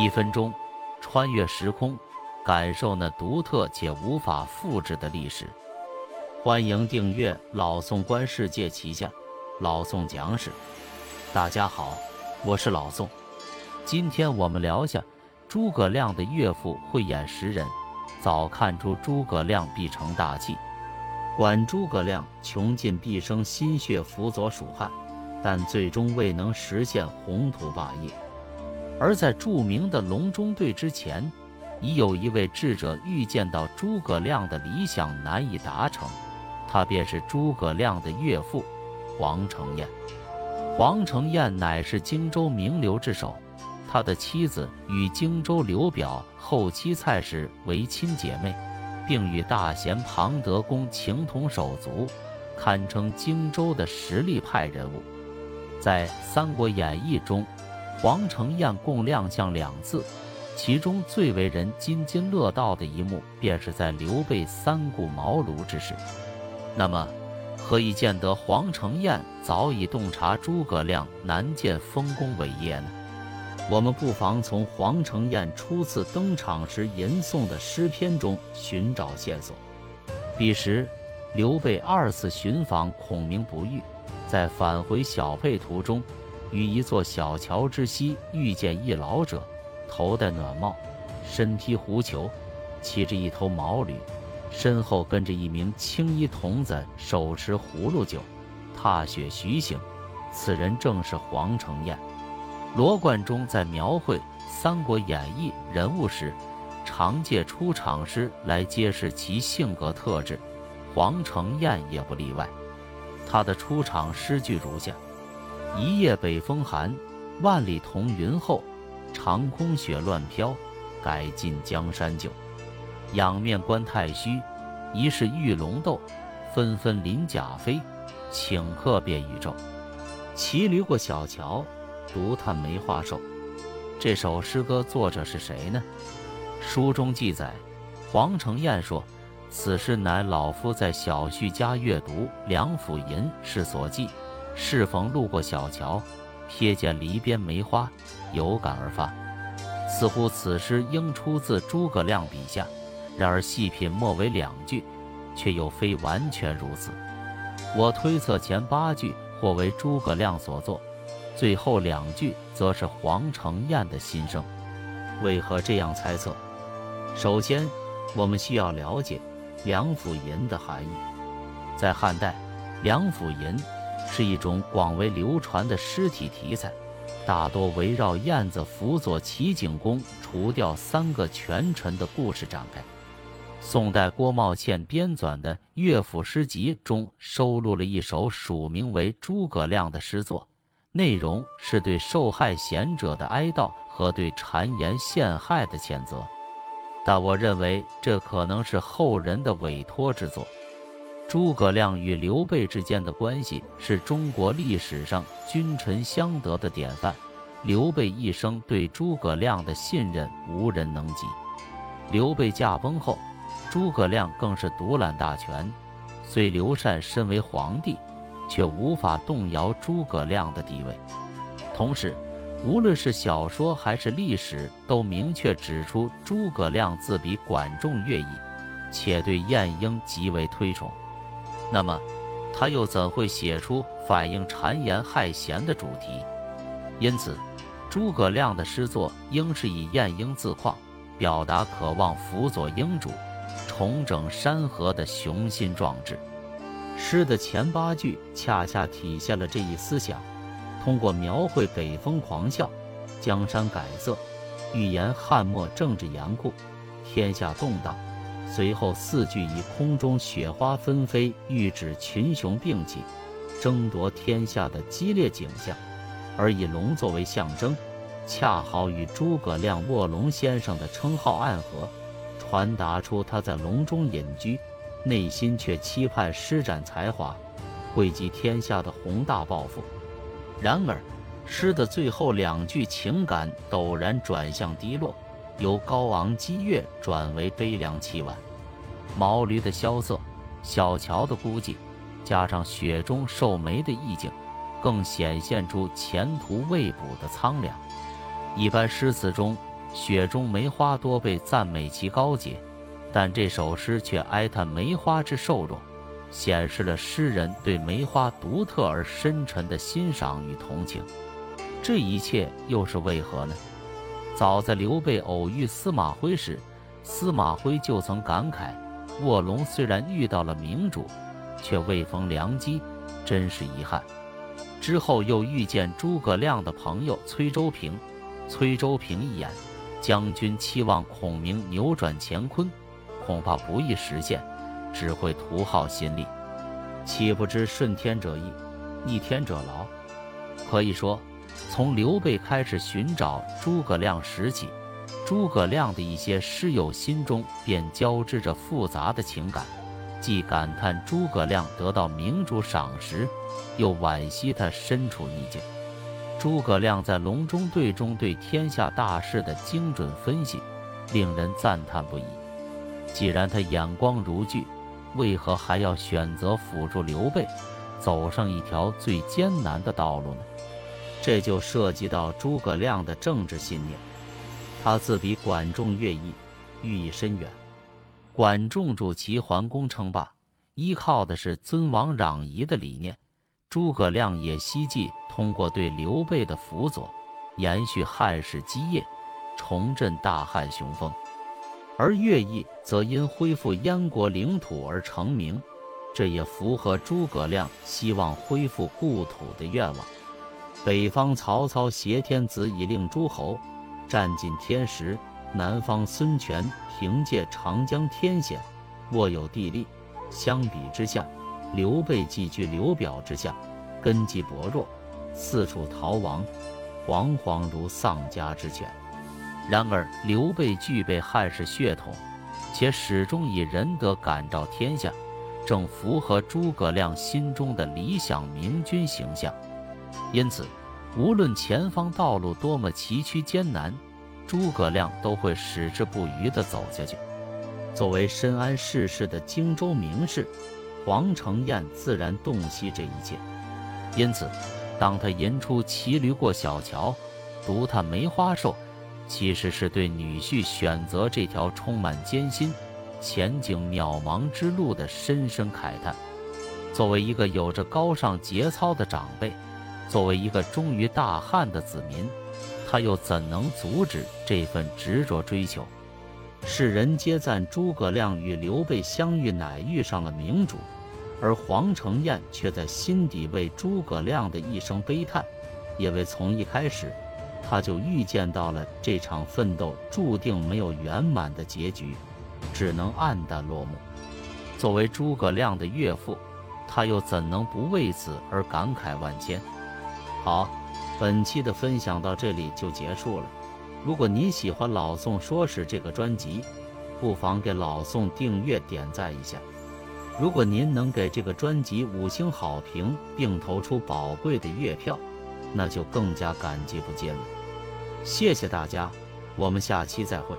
1分钟，穿越时空，感受那独特且无法复制的历史。欢迎订阅老宋观世界旗下老宋讲史。大家好，我是老宋。今天我们聊下诸葛亮的岳父慧眼识人，早看出诸葛亮必成大器。管诸葛亮穷尽毕生心血辅佐蜀汉，但最终未能实现宏图霸业。而在著名的隆中对之前，已有一位智者预见到诸葛亮的理想难以达成，他便是诸葛亮的岳父黄承彦。黄承彦乃是荆州名流之首，他的妻子与荆州刘表后妻蔡氏为亲姐妹，并与大贤庞德公情同手足，堪称荆州的实力派人物。在《三国演义》中，黄承彦共亮相2次，其中最为人津津乐道的一幕便是在刘备三顾茅庐之事。那么可以见得，黄承彦早已洞察诸葛亮难建丰功伟业呢。我们不妨从黄承彦初次登场时吟诵的诗篇中寻找线索。彼时刘备2次寻访孔明不遇，在返回小沛途中，于一座小桥之西遇见一老者，头戴暖帽，身披狐裘，骑着一头毛驴，身后跟着一名青衣童子，手持葫芦酒，踏雪徐行。此人正是黄承彦。罗贯中在描绘《三国演义》人物时，常借出场诗来揭示其性格特质，黄承彦也不例外。他的出场诗句如下：一夜北风寒，万里同云后，长空雪乱飘，改尽江山旧。仰面观太虚，疑是玉龙斗，纷纷鳞甲飞，顷刻变宇宙。骑驴过小桥，独叹梅花瘦。这首诗歌作者是谁呢？书中记载，黄承彦说，此诗乃老夫在小旭家阅读《梁甫吟》时所记，适逢路过小桥，瞥见篱边梅花，有感而发。似乎此诗应出自诸葛亮笔下，然而细品末尾2句，却又非完全如此。我推测前8句或为诸葛亮所作，最后2句则是黄承彦的心声。为何这样猜测？首先，我们需要了解《梁甫吟》的含义。在汉代，《梁甫吟》是一种广为流传的诗体题材，大多围绕燕子辅佐齐景公除掉3个权臣的故事展开。宋代郭茂倩编纂的《乐府诗集》中收录了一首署名为诸葛亮的诗作，内容是对受害贤者的哀悼和对谗言陷害的谴责。但我认为这可能是后人的委托之作。诸葛亮与刘备之间的关系是中国历史上君臣相得的典范，刘备一生对诸葛亮的信任无人能及。刘备驾崩后，诸葛亮更是独揽大权，虽刘禅身为皇帝，却无法动摇诸葛亮的地位。同时，无论是小说还是历史，都明确指出诸葛亮自比管仲乐毅，且对晏婴极为推崇。那么他又怎会写出反映谗言害贤的主题？因此诸葛亮的诗作应是以晏婴自况，表达渴望辅佐英主重整山河的雄心壮志。诗的前8句恰恰体现了这一思想，通过描绘北风狂啸，江山改色，预言汉末政治严酷，天下动荡。随后4句以空中雪花纷飞，喻指群雄并起争夺天下的激烈景象，而以龙作为象征，恰好与诸葛亮卧龙先生的称号暗合，传达出他在隆中隐居，内心却期盼施展才华，汇集天下的宏大抱负。然而诗的最后2句情感陡然转向低落，由高昂激越转为悲凉凄婉。毛驴的萧瑟，小桥的孤寂，加上雪中瘦梅的意境，更显现出前途未卜的苍凉。一般诗词中雪中梅花多被赞美其高洁，但这首诗却哀叹梅花之瘦弱，显示了诗人对梅花独特而深沉的欣赏与同情。这一切又是为何呢？早在刘备偶遇司马徽时，司马徽就曾感慨，卧龙虽然遇到了明主，却未逢良机，真是遗憾。之后又遇见诸葛亮的朋友崔州平，崔州平一言，将军期望孔明扭转乾坤，恐怕不易实现，只会徒耗心力，岂不知顺天者易，逆天者劳。可以说，从刘备开始寻找诸葛亮时起，诸葛亮的一些诗友心中便交织着复杂的情感，既感叹诸葛亮得到明主赏识，又惋惜他身处逆境。诸葛亮在隆中对中对天下大事的精准分析，令人赞叹不已。既然他眼光如炬，为何还要选择辅助刘备，走上一条最艰难的道路呢？这就涉及到诸葛亮的政治信念。他自比管仲、乐毅，寓意深远。管仲主齐桓公称霸，依靠的是尊王攘夷的理念。诸葛亮也希冀通过对刘备的辅佐，延续汉室基业，重振大汉雄风。而乐毅则因恢复燕国领土而成名，这也符合诸葛亮希望恢复故土的愿望。北方曹操挟天子以令诸侯，占尽天时；南方孙权凭借长江天险，握有地利。相比之下，刘备寄居刘表之下，根基薄弱，四处逃亡，惶惶如丧家之犬。然而刘备具备汉室血统，且始终以仁德感召天下，正符合诸葛亮心中的理想明君形象。因此，无论前方道路多么崎岖艰难，诸葛亮都会矢志不渝地走下去。作为深谙世事的荆州名士，黄承彦自然洞悉这一切。因此，当他吟出骑驴过小桥，独叹梅花瘦，其实是对女婿选择这条充满艰辛、前景渺茫之路的深深慨叹。作为一个有着高尚节操的长辈，作为一个忠于大汉的子民，他又怎能阻止这份执着追求？世人皆赞诸葛亮与刘备相遇乃遇上了明主，而黄承彦却在心底为诸葛亮的一生悲叹，因为从一开始他就预见到了这场奋斗注定没有圆满的结局，只能黯淡落幕。作为诸葛亮的岳父，他又怎能不为此而感慨万千？好，本期的分享到这里就结束了。如果您喜欢老宋说史这个专辑，不妨给老宋订阅点赞一下。如果您能给这个专辑5星好评并投出宝贵的月票，那就更加感激不尽了。谢谢大家，我们下期再会。